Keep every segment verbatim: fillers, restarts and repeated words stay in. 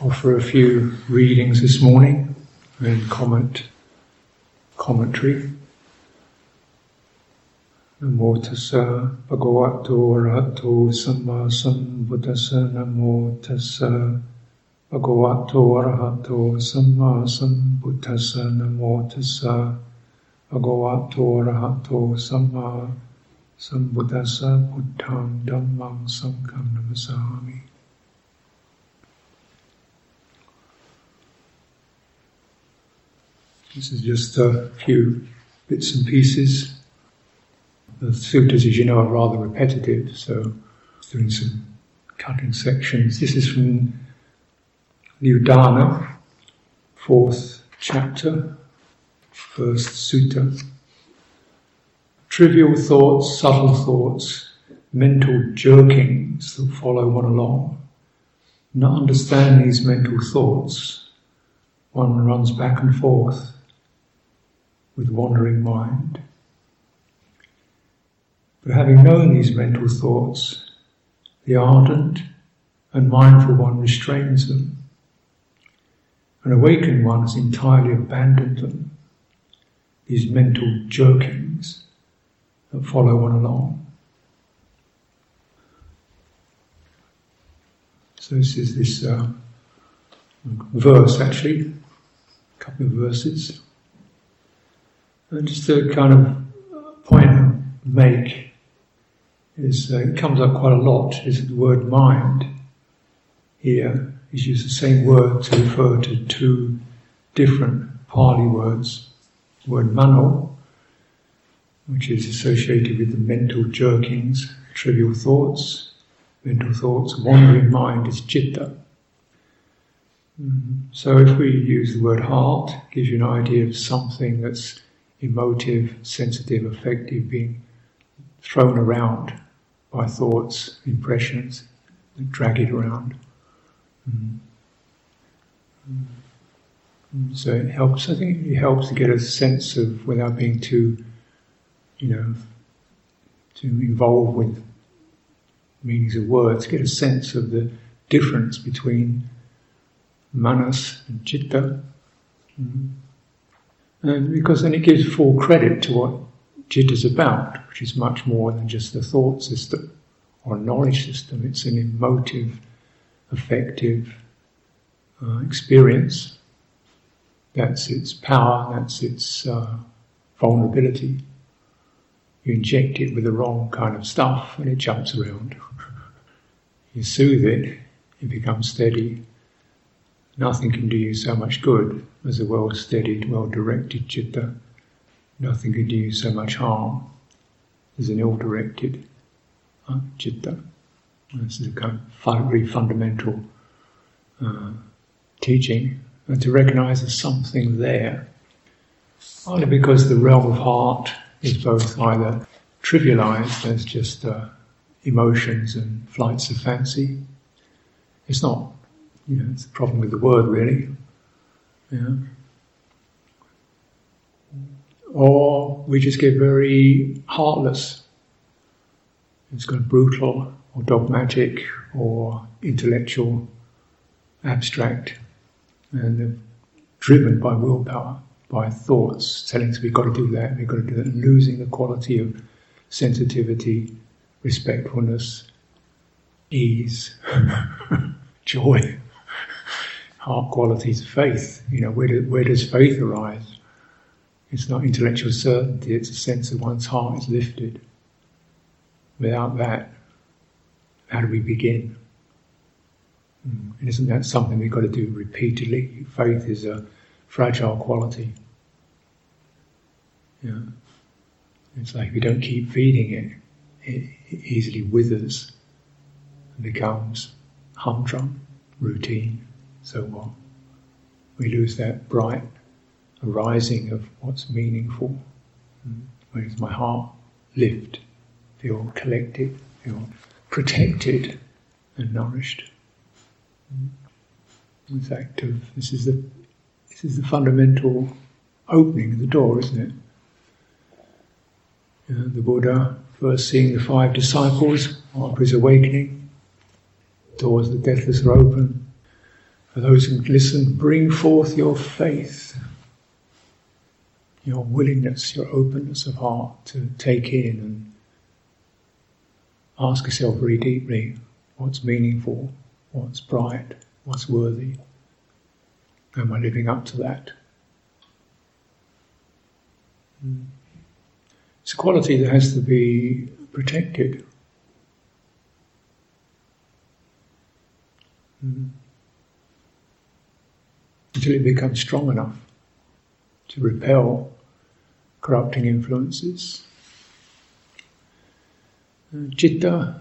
offer a few readings this morning and comment, commentary. Namo tassa bhagavato arahato samma sambuddhassa. Namo tassa bhagavato arahato samma sambuddhassa. Namo tassa bhagavato arahato samma sambuddhassa. Buddham dhammam sangham namasami. This is just a few bits and pieces. The suttas, as you know, are rather repetitive, so doing some cutting sections. This is from the Udana, fourth chapter, first sutta. Trivial thoughts, subtle thoughts, mental jerkings that follow one along. Not understanding these mental thoughts, one runs back and forth with wandering mind. But having known these mental thoughts, the ardent and mindful one restrains them. An awakened one has entirely abandoned them, these mental jerkings that follow one along. So this is this uh, verse, actually, a couple of verses. And just a kind of point to make is uh, it comes up quite a lot, is the word mind here is used the same word to refer to two different Pali words. The word mano, which is associated with the mental jerkings, trivial thoughts, mental thoughts, wandering mind is citta. Mm-hmm. So if we use the word heart, it gives you an idea of something that's emotive, sensitive, affective, being thrown around by thoughts, impressions, that drag it around. Mm. Mm. So it helps, I think it helps to get a sense of, without being too, you know, too involved with meanings of words, get a sense of the difference between manas and citta. Mm. And because then it gives full credit to what Citta is about, which is much more than just a thought system or a knowledge system. It's an emotive, affective uh, experience. That's its power, that's its uh, vulnerability. You inject it with the wrong kind of stuff and it jumps around. You soothe it, it becomes steady. Nothing can do you so much good as a well-steadied, well-directed citta. Nothing could do you so much harm as an ill-directed uh, citta. This is a kind of very fundamental uh, teaching, and to recognise there's something there, only because the realm of heart is both either trivialised as just uh, emotions and flights of fancy. It's not, you know, it's a problem with the word really. Yeah. Or we just get very heartless. It's kind of brutal, or dogmatic, or intellectual, abstract, and they're driven by willpower, by thoughts, telling us we've got to do that, we've got to do that, and losing the quality of sensitivity, respectfulness, ease, joy, heart qualities, faith. You know, where, do, where does faith arise? It's not intellectual certainty, it's a sense that one's heart is lifted. Without that, how do we begin? Mm. And isn't that something we've got to do repeatedly? Faith is a fragile quality. Yeah. It's like if you don't keep feeding it, it, it easily withers and becomes humdrum, routine, so what? We lose that bright arising of what's meaningful. Where does my heart lift, feel collected, feel protected and nourished? It's active. This is the this is the fundamental opening of the door, isn't it? You know, the Buddha first seeing the five disciples after his awakening, doors of the deathless are open. For those who listen, bring forth your faith, your willingness, your openness of heart to take in and ask yourself very deeply what's meaningful, what's bright, what's worthy. Am I living up to that? It's a quality that has to be protected. Until it becomes strong enough to repel corrupting influences. Citta,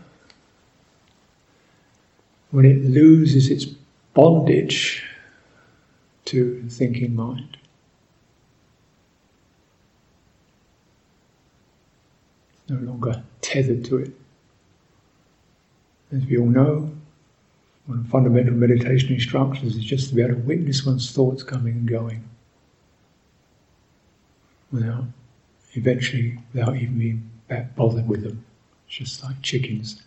when it loses its bondage to the thinking mind, no longer tethered to it. As we all know, one of the fundamental meditation instructions is just to be able to witness one's thoughts coming and going, without eventually, without even being bothered with them. It's just like chickens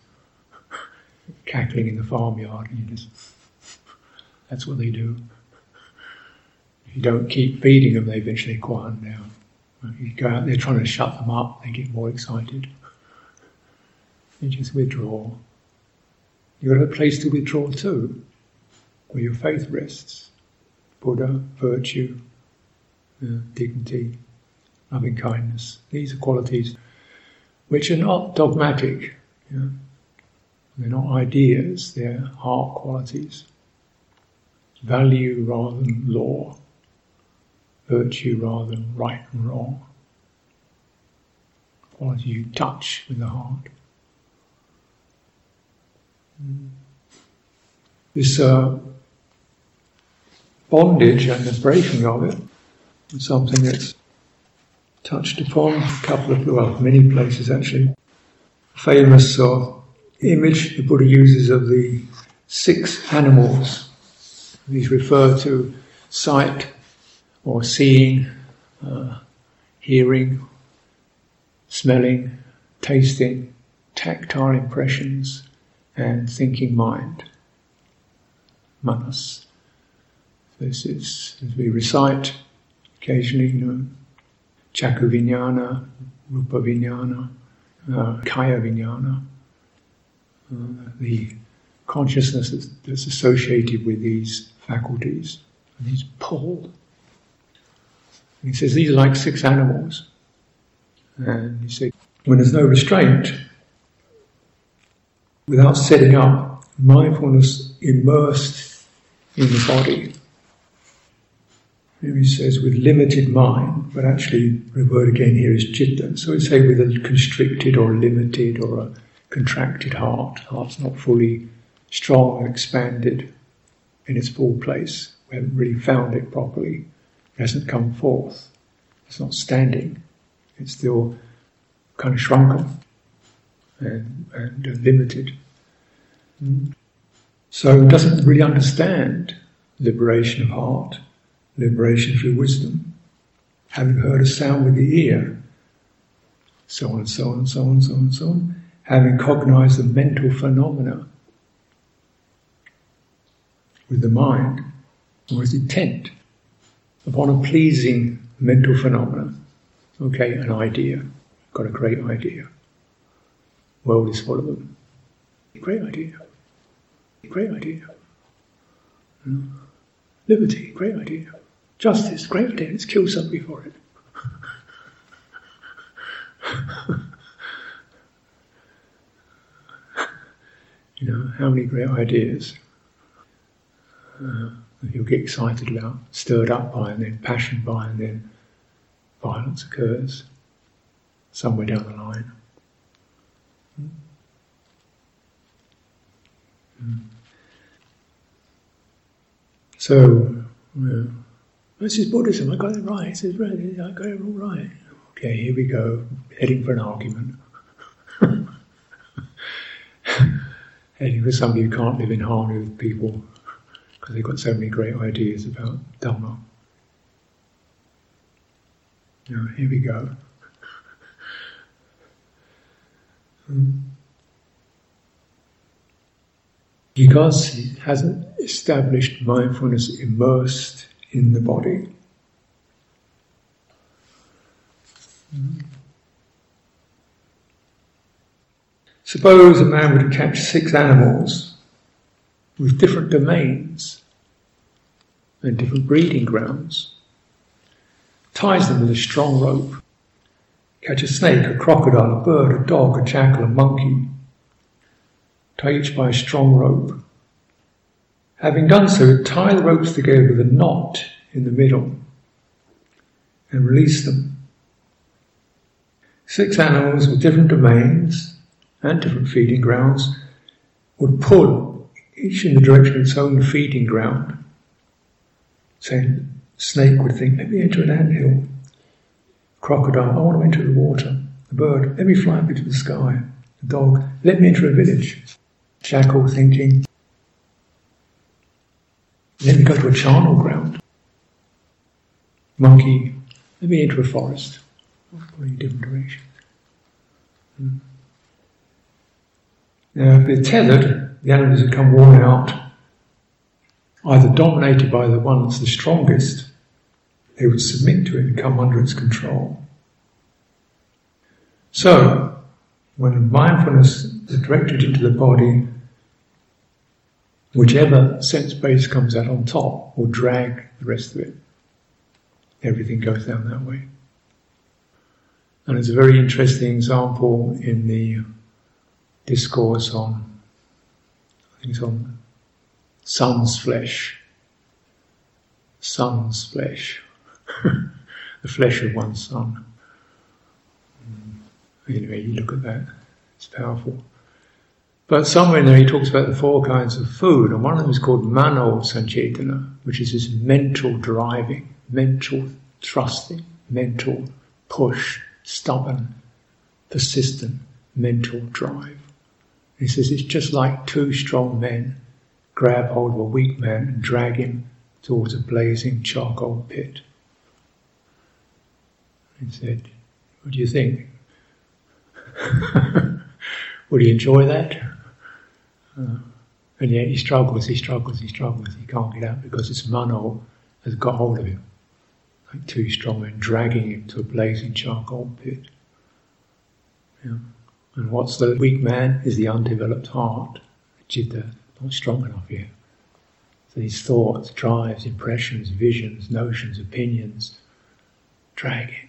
cackling in the farmyard, and you just, that's what they do. If you don't keep feeding them, they eventually quiet down. You go out there trying to shut them up, they get more excited. You just withdraw. You've got a place to withdraw to, where your faith rests. Buddha, virtue, uh, dignity, loving kindness. These are qualities which are not dogmatic. You know? They're not ideas, they're heart qualities. Value rather than law. Virtue rather than right and wrong. Qualities you touch with the heart. This uh, bondage and the breaking of it is something that's touched upon a couple of, well, many places actually. Famous uh, image the Buddha uses of the six animals. These refer to sight or seeing, uh, hearing, smelling, tasting, tactile impressions, and thinking mind, manas. This is, as we recite occasionally, you know, Chakku Viññāna, Rupa Viññāna, uh, Kaya Viññāna, uh, the consciousness that's, that's associated with these faculties, and these pulled. And he says these are like six animals. And he said, when there's no restraint, without setting up, mindfulness immersed in the body. Here he says with limited mind, but actually the word again here is citta. So we say with a constricted or limited or a contracted heart. Heart's not fully strong and expanded in its full place. We haven't really found it properly. It hasn't come forth. It's not standing. It's still kind of shrunken. And, and uh, limited. Mm. So doesn't really understand liberation of heart, liberation through wisdom, having heard a sound with the ear, so on, so on, so on, so on, so on, having cognized the mental phenomena with the mind, or is intent upon a pleasing mental phenomena. Okay, an idea, got a great idea. World is full of them. Great idea. Great idea. Mm. Liberty, great idea. Justice, great idea. Let's kill somebody for it. You know, how many great ideas uh, that you'll get excited about, stirred up by, and then passioned by, and then violence occurs somewhere down the line. So, uh, this is Buddhism, I got it right, this is right, I got it all right. Okay, here we go, heading for an argument. Heading for somebody who can't live in harmony with people because they've got so many great ideas about Dhamma. Now, here we go. Hmm. because he hasn't established mindfulness immersed in the body. Suppose a man were to catch six animals with different domains and different breeding grounds, ties them with a strong rope, catch a snake, a crocodile, a bird, a dog, a jackal, a monkey, tie each by a strong rope. Having done so, tie the ropes together with a knot in the middle and release them. Six animals with different domains and different feeding grounds would pull, each in the direction of its own feeding ground. Saying, snake would think, let me enter an anthill. Crocodile, I want to enter the water. The bird, let me fly up into the sky. The dog, let me enter a village. Jackal thinking, let me go to a charnel ground. Monkey, let me enter a forest. Going in different directions. Hmm. Now, if they're tethered, the animals become worn out, either dominated by the one that's the strongest, they would submit to it and come under its control. So, when mindfulness is directed into the body, whichever sense base comes out on top will drag the rest of it. Everything goes down that way. And it's a very interesting example in the discourse on, I think it's on sun's flesh. Sun's flesh. The flesh of one's sun. Anyway, you look at that, it's powerful. But somewhere in there he talks about the four kinds of food, and one of them is called mano sanchetana, which is this mental driving, mental thrusting, mental push, stubborn, persistent, mental drive. He says it's just like two strong men grab hold of a weak man and drag him towards a blazing charcoal pit. He said, what do you think? Would he enjoy that? Uh, and yet he struggles, he struggles, he struggles, he can't get out because his mano has got hold of him. Like two strong men dragging him to a blazing charcoal pit. Yeah. And what's the weak man is the undeveloped heart. Citta, not strong enough here. So these thoughts, drives, impressions, visions, notions, opinions, drag him.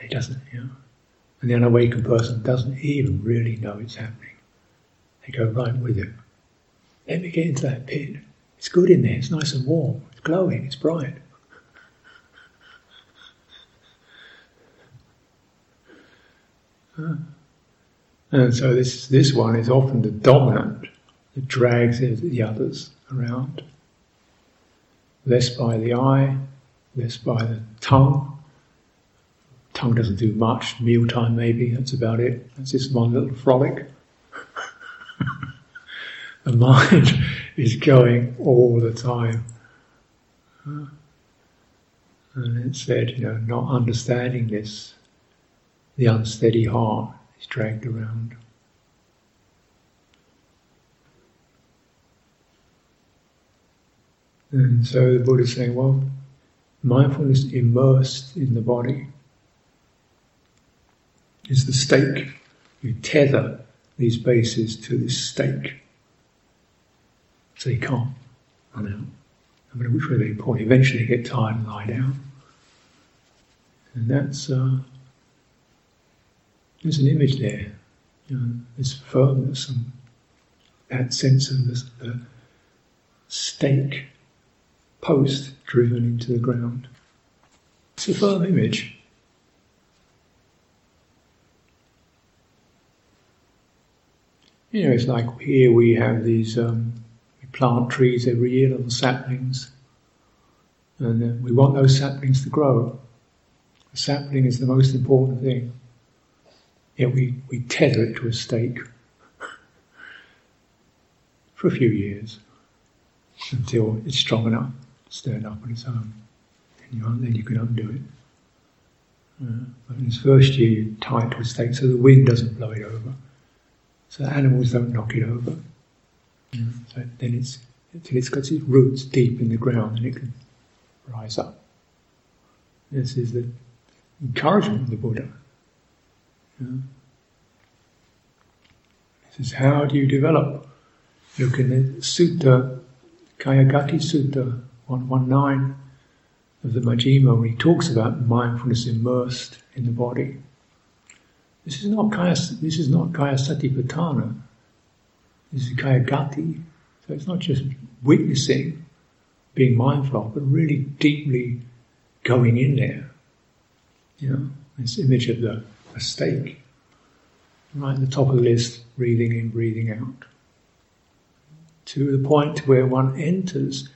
He doesn't, you know. And the unawakened person doesn't even really know it's happening. They go right with it. Let me get into that pit. It's good in there, it's nice and warm, it's glowing, it's bright. And so this this one is often the dominant that drags the others around. Less by the eye, less by the tongue. Tongue doesn't do much, mealtime maybe, that's about it. That's just one little frolic. The mind is going all the time. And it said, you know, not understanding this, the unsteady heart is dragged around. And so the Buddha is saying, well, mindfulness immersed in the body is the stake. You tether these bases to this stake. So you can't run out. No matter which way they point, eventually you get tired and lie down. And that's... Uh, There's an image there, you know, this firmness and that sense of this, the stake post driven into the ground. It's a firm image. You know, it's like here we have these, um, we plant trees every year, little saplings, and we want those saplings to grow. The sapling is the most important thing. Yet we, we tether it to a stake for a few years until it's strong enough to stand up on its own. And you, then you can undo it. Uh, but in this first year you tie it to a stake so the wind doesn't blow it over, so the animals don't knock it over. Mm. So then it's, until it's got its roots deep in the ground, and it can rise up. This is the encouragement of the Buddha. Yeah. This is how do you develop. Look in the Sutta, Kayagati Sutta one nineteen of the Majjhima, where he talks about mindfulness immersed in the body. This is not Kaya, this is not Kaya Satipatthana. This is Kayagati. So it's not just witnessing, being mindful of, but really deeply going in there. You know, this image of the a steak. Right at the top of the list, breathing in, breathing out. To the point where one enters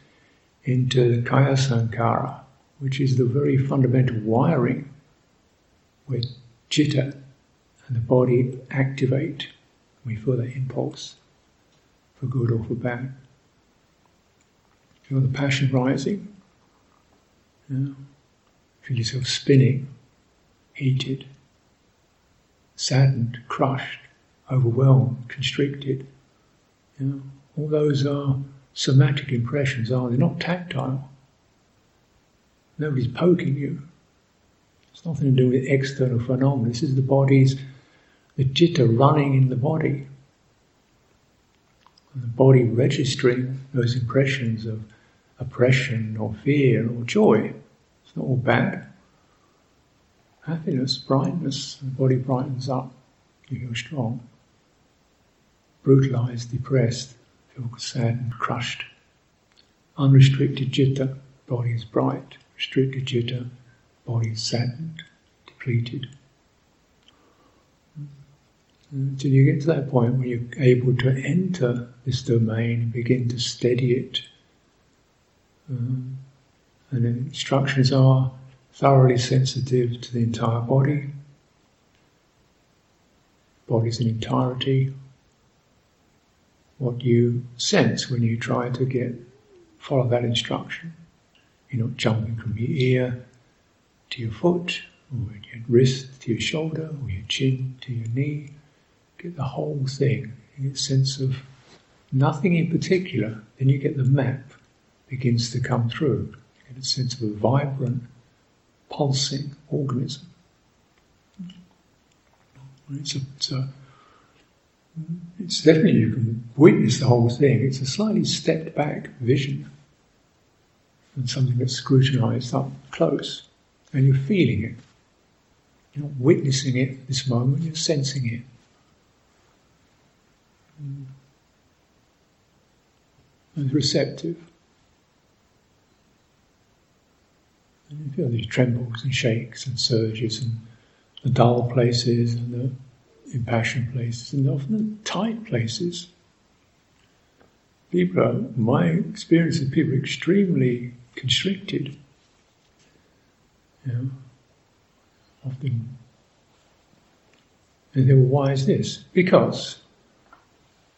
into the Kaya Sankara, which is the very fundamental wiring where Citta and the body activate. We feel that impulse, for good or for bad. Feel the passion rising. Yeah. Feel yourself spinning, heated, saddened, crushed, overwhelmed, constricted. Yeah. All those are somatic impressions, aren't they? They're not tactile. Nobody's poking you. It's nothing to do with external phenomena. This is the body's, the citta running in the body. And the body registering those impressions of oppression or fear or joy. It's not all bad. Happiness, brightness, the body brightens up. You feel strong, brutalized, depressed, feel sad and crushed. Unrestricted citta, body is bright. Restricted citta, body is saddened, depleted. Until you get to that point where you're able to enter this domain and begin to steady it. Um, and the instructions are thoroughly sensitive to the entire body. Body's in entirety. What you sense when you try to get follow that instruction. You're not jumping from your ear to your foot, or your wrist to your shoulder, or your chin to your knee. Get the whole thing, you get a sense of nothing in particular. Then you get the map begins to come through. You get a sense of a vibrant, pulsing organism. It's a, it's a It's definitely, you can witness the whole thing. It's a slightly stepped back vision and something that's scrutinised up close, and you're feeling it. You're not witnessing it at this moment, you're sensing it. And receptive. And you feel these trembles and shakes and surges and the dull places and the impassioned places, and often the tight places. People are, my experience is people are extremely constricted. You know, often, and they were, why is this? Because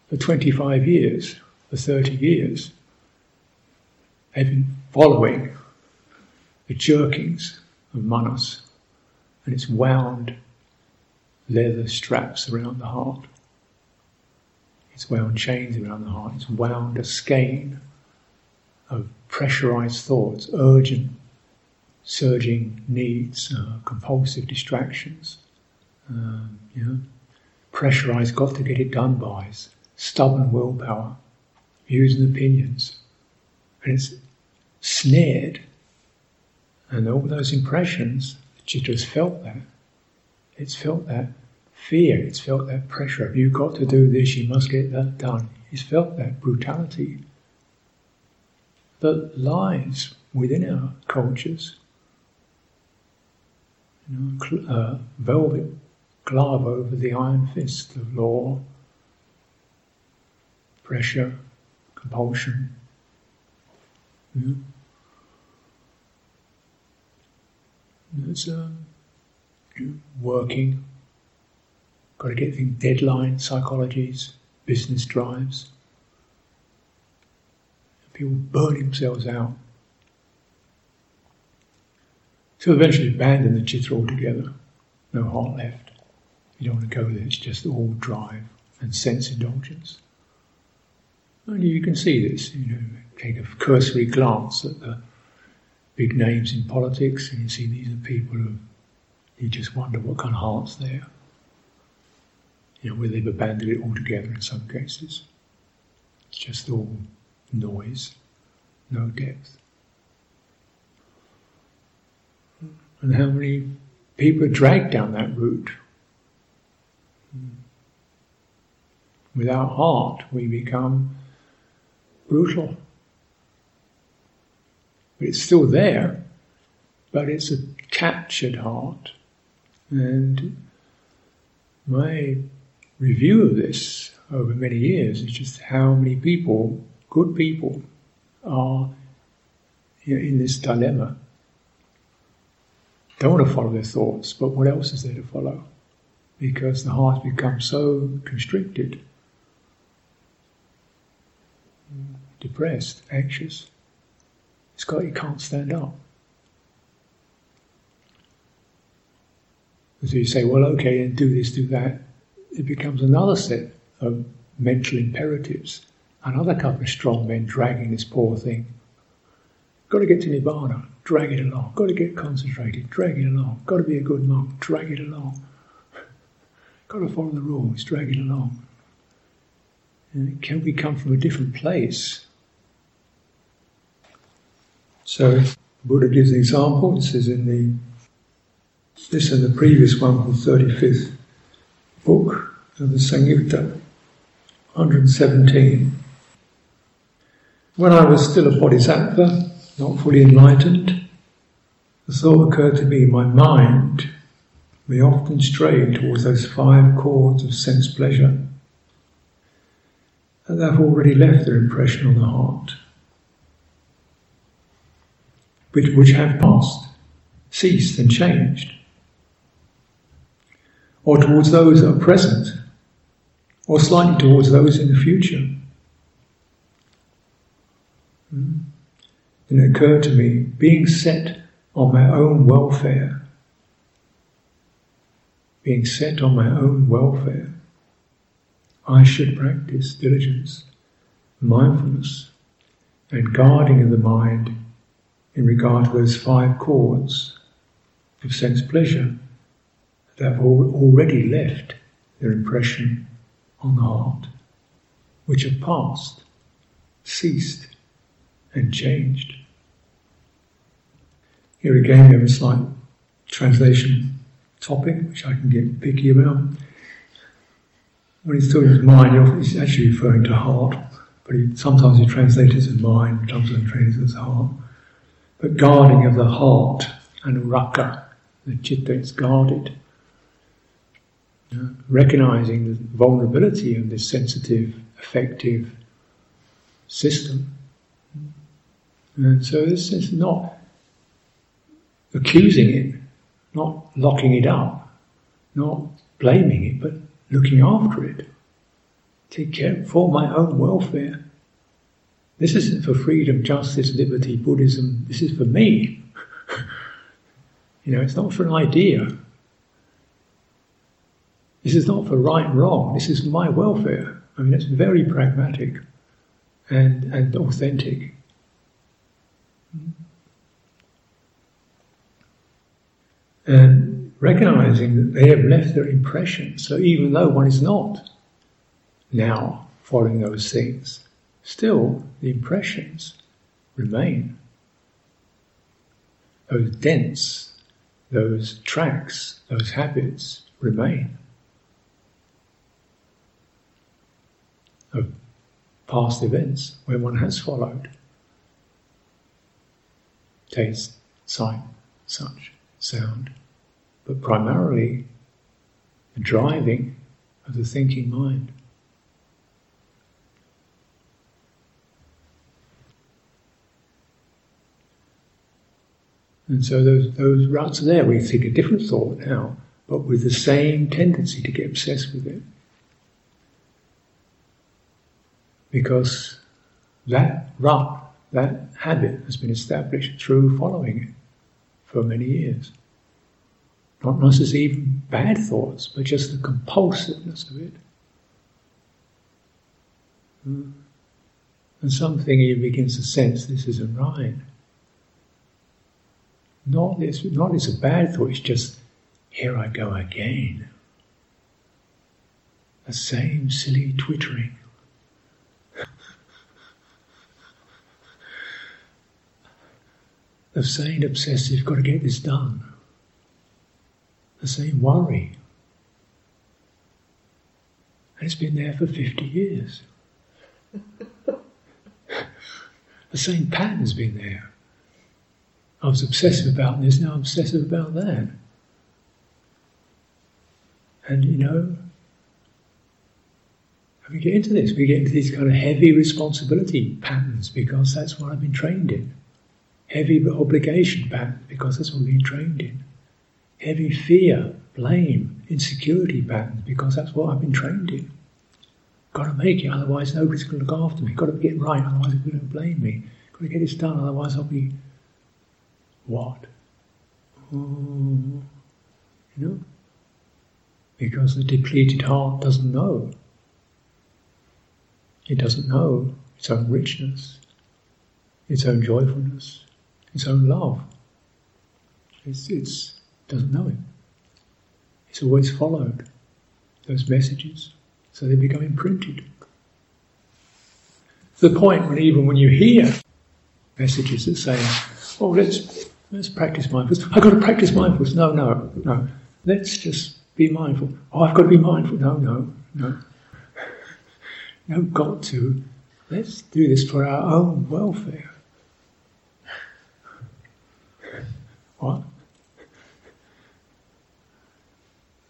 for twenty-five years, for thirty years, they've been following the jerkings of manas, and it's wound leather straps around the heart. It's wound chains around the heart. It's wound a skein of pressurized thoughts, urgent, surging needs, uh, compulsive distractions. Um, you know, pressurized, got to get it done bys, stubborn willpower, views and opinions, and it's snared. And all those impressions, the citta has felt that. It's felt that fear, it's felt that pressure. You've got to do this, you must get that done. It's felt that brutality that lies within our cultures. You know, cl- uh, velvet glove over the iron fist of law, pressure, compulsion. You know? It's a... Uh, working, got to get things, deadline psychologies, business drives. People burn themselves out. So eventually abandon the citta altogether. No heart left. You don't want to go there, it's just all drive and sense indulgence. Only you can see this. You know, take a cursory glance at the big names in politics, and you see these are people who you just wonder what kind of hearts they are. You know, whether they've abandoned it altogether in some cases. It's just all noise, no depth. And how many people are dragged down that route? With our heart, we become brutal. But it's still there, but it's a captured heart. And my review of this over many years is just how many people, good people, are in this dilemma. Don't want to follow their thoughts, but what else is there to follow? Because the heart becomes so constricted, depressed, anxious. It's got, it can't stand up. So you say, well, okay, and do this, do that. It becomes another set of mental imperatives, another couple of strong men dragging this poor thing. Got to get to Nibbana, drag it along. Got to get concentrated, drag it along. Got to be a good monk, drag it along. Got to follow the rules, drag it along. And can we come from a different place? So, Buddha gives an example. This is in the this and the previous one, the thirty-fifth book of the Sangita, one hundred seventeen. When I was still a bodhisattva, not fully enlightened, the thought occurred to me in my mind. We often stray towards those five chords of sense pleasure, and they've already left their impression on the heart, which, which have passed, ceased and changed, or towards those that are present, or slightly towards those in the future. Hmm? And it occurred to me, being set on my own welfare, being set on my own welfare, I should practice diligence, mindfulness, and guarding of the mind in regard to those five chords of sense pleasure that have already left their impression on the heart, which have passed, ceased, and changed. Here again we have a slight translation topic, which I can get picky about. When he's talking about mind, he's actually referring to heart, but he, sometimes he translates it as mind, sometimes he translates it as heart. But guarding of the heart and rakha, the citta is guarded. Yeah. Recognizing the vulnerability of this sensitive, affective system. And so this is not accusing it, not locking it up, not blaming it, but looking after it. Take care for my own welfare. This isn't for freedom, justice, liberty, Buddhism. This is for me. You know, it's not for an idea. This is not for right and wrong. This is my welfare. I mean, it's very pragmatic and, and authentic. And recognizing that they have left their impression, so even though one is not now following those things, still the impressions remain. Those dents, those tracks, those habits remain of past events where one has followed taste, sight, such, sound, but primarily the driving of the thinking mind. And so those, those ruts are there. We think a different thought now, but with the same tendency to get obsessed with it. Because that rut, that habit has been established through following it for many years. Not necessarily even bad thoughts, but just the compulsiveness of it. and something he begins to sense this isn't right. Not it's, not it's a bad thought, it's just, here I go again. The same silly twittering. The same obsessive, got to get this done. The same worry. And it's been there for fifty years. The same pattern's been there. I was obsessive about this, now I'm obsessive about that. And you know, we get into this, we get into these kind of heavy responsibility patterns because that's what I've been trained in. Heavy obligation patterns because that's what I've been trained in. Heavy fear, blame, insecurity patterns because that's what I've been trained in. Got to make it, otherwise nobody's going to look after me. Got to get right, otherwise people don't blame me. Got to get this done, otherwise I'll be... What? Ooh. You know? Because the depleted heart doesn't know. It doesn't know its own richness, its own joyfulness, its own love. It's, it's doesn't know it. It's always followed those messages, so they become imprinted. To the point when even when you hear messages that say, "Oh, let's let's practice mindfulness," I've got to practice mindfulness. No, no, no. Let's just be mindful. Oh, I've got to be mindful. No, no, no. No, got to. Let's do this for our own welfare. What?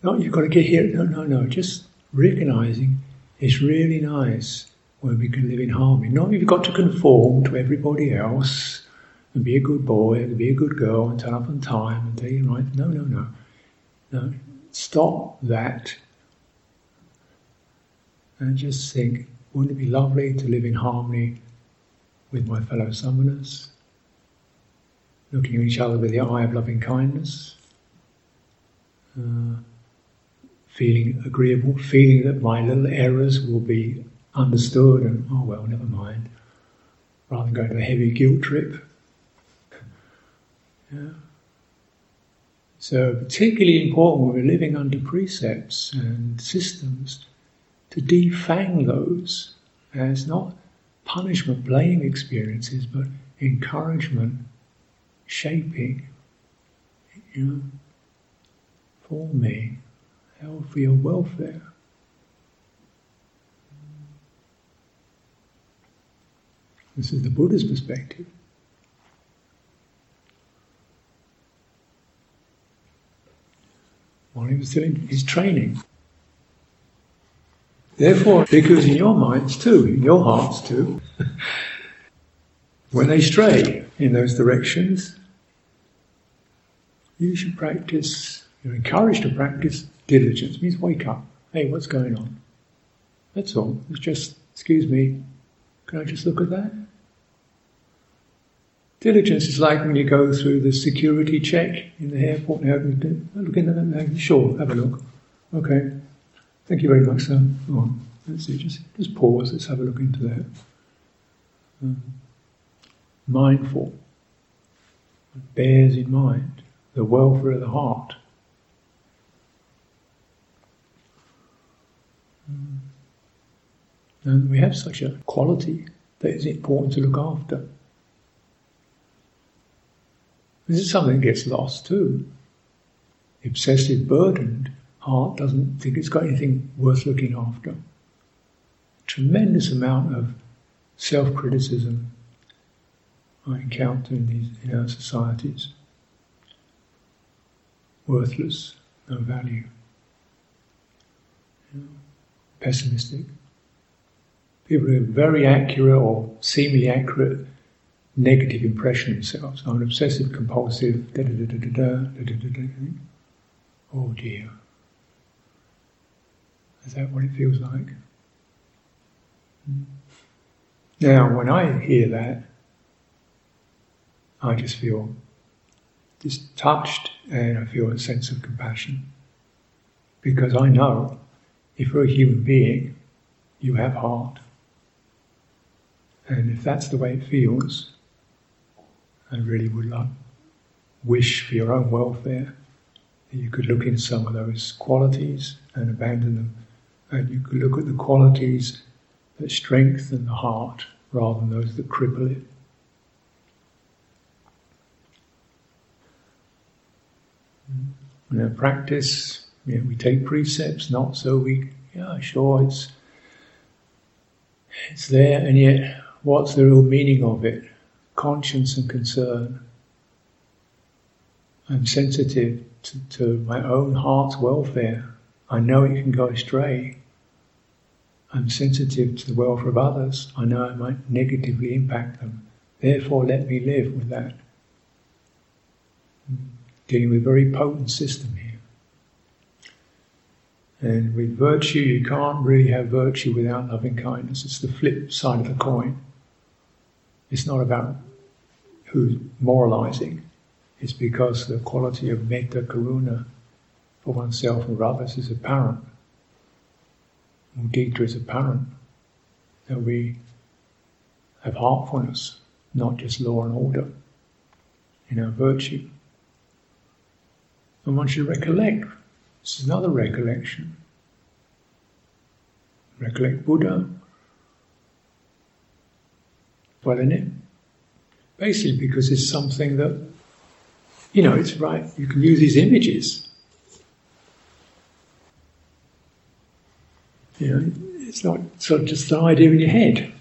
Not you've got to get here. No, no, no. Just recognising it's really nice when we can live in harmony. Not you've got to conform to everybody else and be a good boy and be a good girl and turn up on time and tell you right. No, no, no. No. Stop that. And just think, wouldn't it be lovely to live in harmony with my fellow summoners, looking at each other with the eye of loving kindness, uh, feeling agreeable, feeling that my little errors will be understood and, oh well, never mind, rather than going to a heavy guilt trip. Yeah. So particularly important when we're living under precepts and systems, to defang those as not punishment, blame experiences, but encouragement, shaping, you know, for me, for your welfare. This is the Buddha's perspective. While he was doing his training. Therefore, because in your minds too, in your hearts too, when they stray in those directions, you should practice, you're encouraged to practice diligence. It means wake up. Hey, what's going on? That's all. It's just, excuse me, can I just look at that? Diligence is like when you go through the security check in the airport and look in the, sure, have a look. Okay. Thank you very much, sir. Go on. Let's see, just, just pause, let's have a look into that. Um, mindful. It bears in mind the welfare of the heart. Um, and we have such a quality that is important to look after. This is something that gets lost too. Obsessive, burdened heart doesn't think it's got anything worth looking after. Tremendous amount of self-criticism I encounter in these in our societies. Worthless, no value. You know, pessimistic. People who are very accurate or seemingly accurate, negative impression of themselves. I'm an obsessive, compulsive, da da da da da da da da da. Oh dear. Is that what it feels like? Now, when I hear that, I just feel just touched and I feel a sense of compassion. Because I know if you're a human being, you have heart. And if that's the way it feels, I really would like, wish for your own welfare that you could look in some of those qualities and abandon them. And you could look at the qualities that strengthen the heart rather than those that cripple it. In our practice, you know, we take precepts, not so we, yeah, sure, it's it's there, and yet what's the real meaning of it? Conscience and concern. I'm sensitive to, to my own heart's welfare. I know it can go astray. I'm sensitive to the welfare of others. I know I might negatively impact them. Therefore, let me live with that. Dealing with a very potent system here. And with virtue, you can't really have virtue without loving kindness. It's the flip side of the coin. It's not about who's moralizing. It's because the quality of metta, karuna, for oneself and for others is apparent. Mudita is apparent. That we have heartfulness, not just law and order, in our virtue. And one should recollect. This is another recollection. Recollect Buddha. Well, in it, basically because it's something that, you know, it's right. You can use these images. You know, it's not sort of just the idea in your head.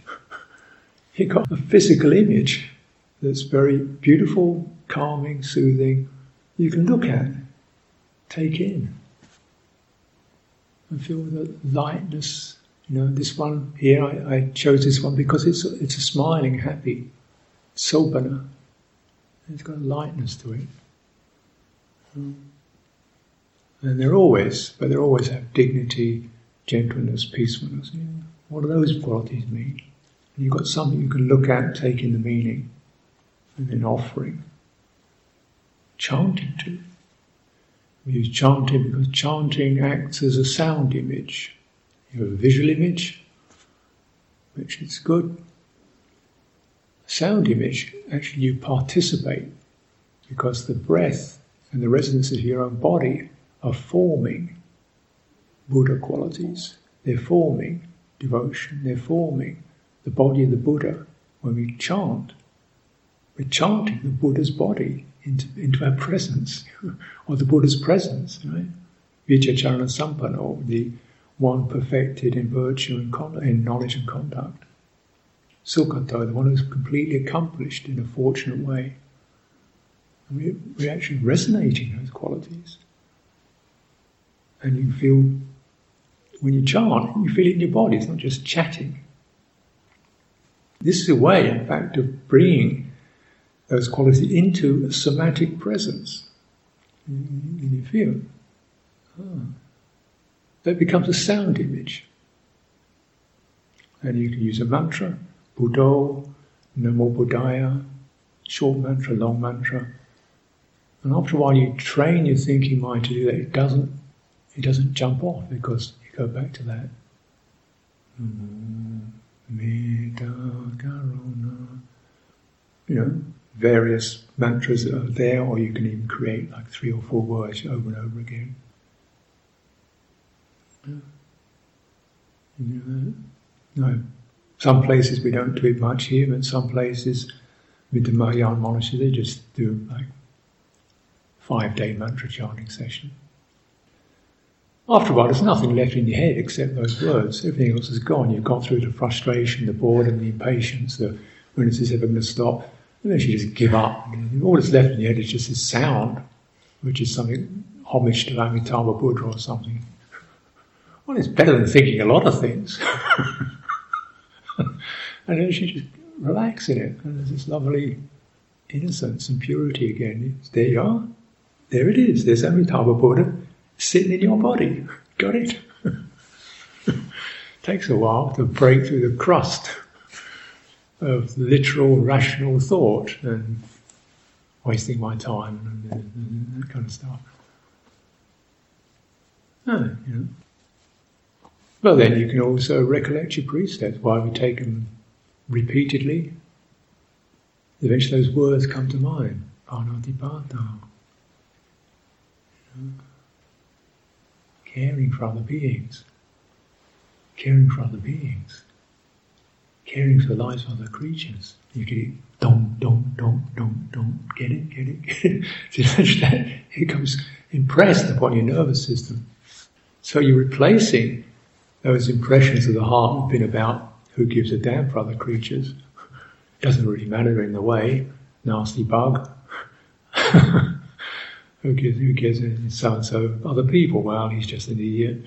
You've got a physical image that's very beautiful, calming, soothing. You can look at, take in, and feel the lightness. You know, this one here, I, I chose this one because it's a, it's a smiling, happy, sobana. It's got a lightness to it. And they're always, but they always have dignity, gentleness, peacefulness. You know, what do those qualities mean? And you've got something you can look at, take in the meaning, and then offering. Chanting too. We use chanting because chanting acts as a sound image. You have a visual image, which is good. A sound image, actually you participate because the breath and the resonances of your own body are forming Buddha qualities. They're forming devotion, they're forming the body of the Buddha. When we chant, we're chanting the Buddha's body Into, into our presence, or the Buddha's presence, right? Vijayacharana Sampanno, the one perfected in virtue and con- in knowledge and conduct. Sukhato, the one who's completely accomplished in a fortunate way. And we, we're actually resonating those qualities. And you feel, when you chant, you feel it in your body, it's not just chatting. This is a way, in fact, of bringing those qualities into a somatic presence in your field. Ah. That becomes a sound image. And you can use a mantra, Buddho, Namo Buddhaya, short mantra, long mantra. And after a while you train your thinking mind to do that. It doesn't, it doesn't jump off because you go back to that. Namo Metta Karuna. You know, various mantras that are there, or you can even create like three or four words over and over again. Yeah. You know that? No, some places we don't do it much here, but some places with the Mahayana monastery, they just do like five-day mantra chanting session. After a while, there's nothing left in your head except those words. Everything else is gone. You've gone through the frustration, the boredom, the impatience, the when is this ever going to stop? Eventually you just give up. All that's left in the head is just this sound, which is something homage to Amitabha Buddha or something. Well, it's better than thinking a lot of things. And then you just relax in it, and there's this lovely innocence and purity again. It's, there you are. There it is. There's Amitabha Buddha sitting in your body. Got it? Takes a while to break through the crust of literal, rational thought and wasting my time and, and, and that kind of stuff. No, you know. Well, then you can also recollect your precepts, why we take them repeatedly, eventually those words come to mind. Panatipata. You know, caring for other beings. Caring for other beings. Caring for the lives of other creatures. You get it. Don't, don't, don't, don't, don't. Get it, get it, get it. See, that it comes impressed upon your nervous system. So you're replacing those impressions of the heart been about who gives a damn for other creatures. It doesn't really matter in the way. Nasty bug. Who gives, who gives so-and-so other people? Well, he's just an idiot.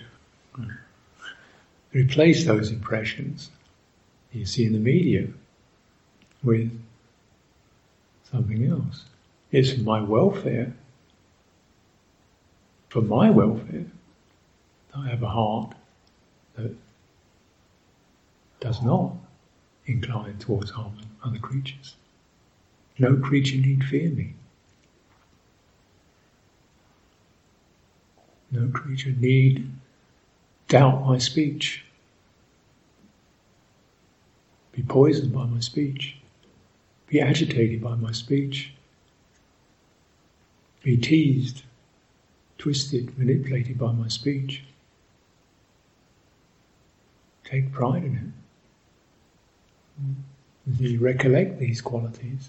Replace those impressions you see in the media with something else. It's for my welfare. For my welfare, I have a heart that does not incline towards harming other creatures. No creature need fear me. No creature need doubt my speech, be poisoned by my speech, be agitated by my speech, be teased, twisted, manipulated by my speech. Take pride in it. As you recollect these qualities,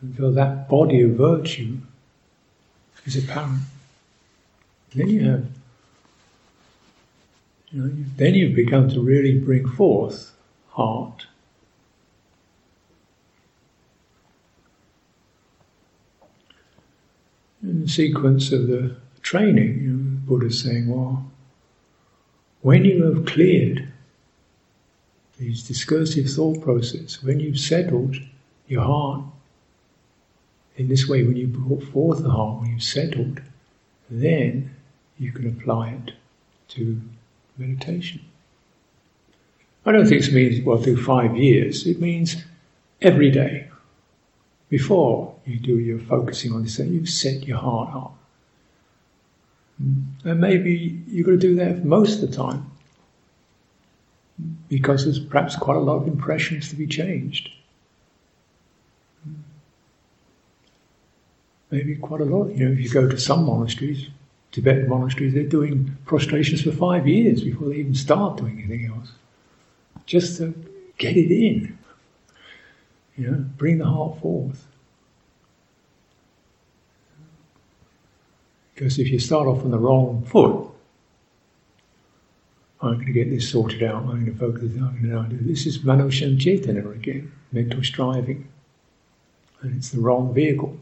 until that body of virtue is apparent. Then you have, you know, you, then you become to really bring forth heart. In the sequence of the training, you know, the Buddha's saying, well, when you have cleared these discursive thought processes, when you've settled your heart, in this way, when you brought forth the heart, when you've settled, then you can apply it to meditation. I don't think it means, well, through five years. It means every day. Before you do your focusing on this, you set your heart up. And maybe you've got to do that most of the time, because there's perhaps quite a lot of impressions to be changed. Maybe quite a lot. You know, if you go to some monasteries, Tibetan monasteries, they're doing prostrations for five years before they even start doing anything else. Just to get it in. You know, bring the heart forth. Because if you start off on the wrong foot, I'm going to get this sorted out, I'm going to focus, I'm going to do this. This is Manoshan Chaitana again, mental striving. And it's the wrong vehicle.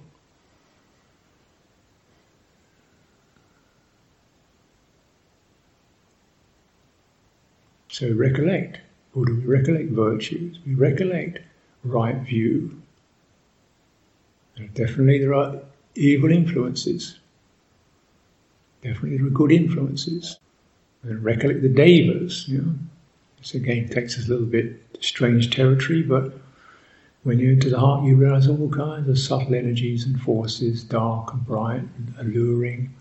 So recollect, Buddha, we recollect virtues, we recollect right view. And definitely there are evil influences. Definitely there are good influences. And recollect the devas, you know. This again takes us a little bit to strange territory, but when you're into the heart you realise all kinds of subtle energies and forces, dark and bright, and alluring,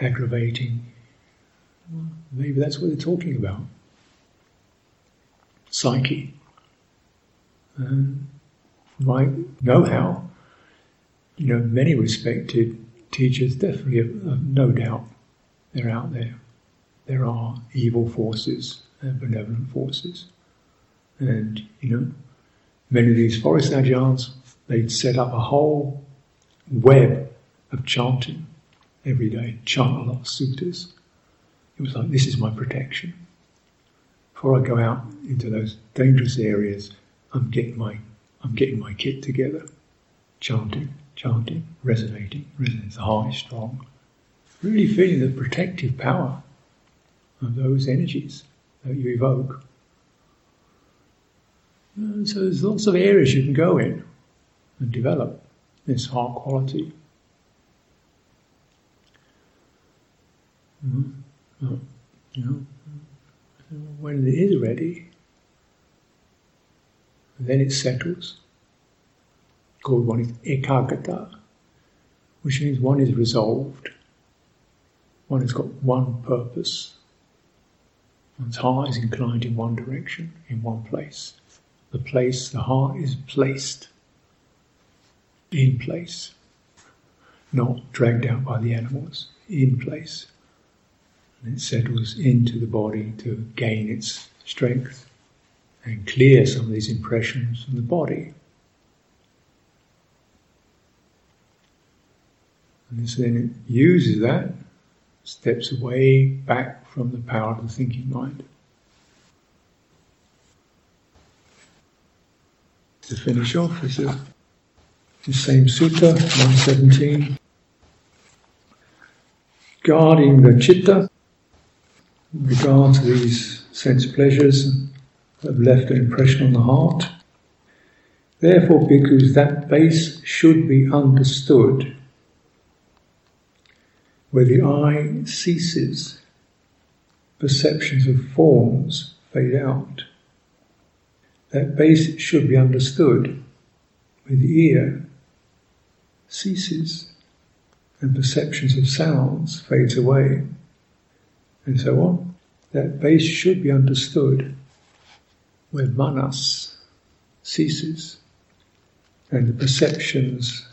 aggravating. Well, maybe that's what they're talking about. Psyche. Um, from my know-how, you know, many respected teachers definitely have, have no doubt they're out there. There are evil forces and benevolent forces. And, you know, many of these forest ajahns, they'd set up a whole web of chanting every day, chant a lot of suttas. It was like, this is my protection. Before I go out into those dangerous areas, I'm getting my I'm getting my kit together. Chanting, chanting, resonating, resonating. The heart is strong. Really feeling the protective power of those energies that you evoke. And so there's lots of areas you can go in and develop this heart quality. Mm-hmm. Oh, you know. When it is ready, then it settles. Called one is ekagata, which means one is resolved. One has got one purpose. One's heart is inclined in one direction, in one place. the place, the heart is placed in place, not dragged out by the animals, in place. And it settles into the body to gain its strength and clear some of these impressions from the body. And so then it uses that, steps away back from the power of the thinking mind. To finish off is the same sutta, one seventeen. Guarding the citta, in regard to these sense pleasures that have left an impression on the heart. Therefore, bhikkhus, that base should be understood. Where the eye ceases, perceptions of forms fade out. That base should be understood. Where the ear ceases, and perceptions of sounds fades away, and so on. That base should be understood. Where manas ceases, and the perceptions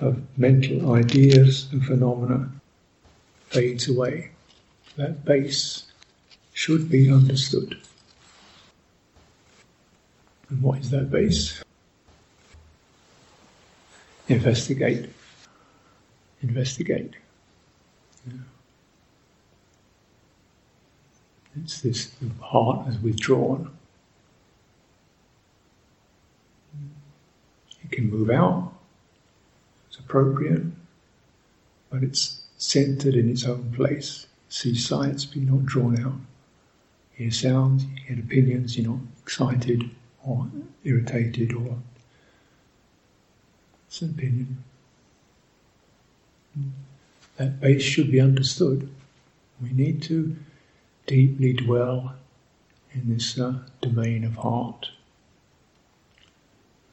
of mental ideas and phenomena fades away. That base should be understood. And what is that base? Investigate. Investigate. Yeah. It's this, the heart is withdrawn. It can move out, it's appropriate, but it's centered in its own place. See sights, but you're not drawn out. Hear sounds, hear opinions, you're not excited or irritated or. It's an opinion. That base should be understood. We need to deeply dwell in this uh, domain of heart.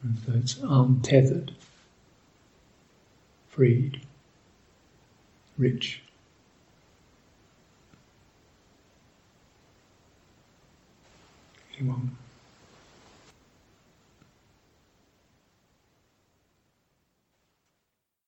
And so it's untethered, freed, rich. Anyone?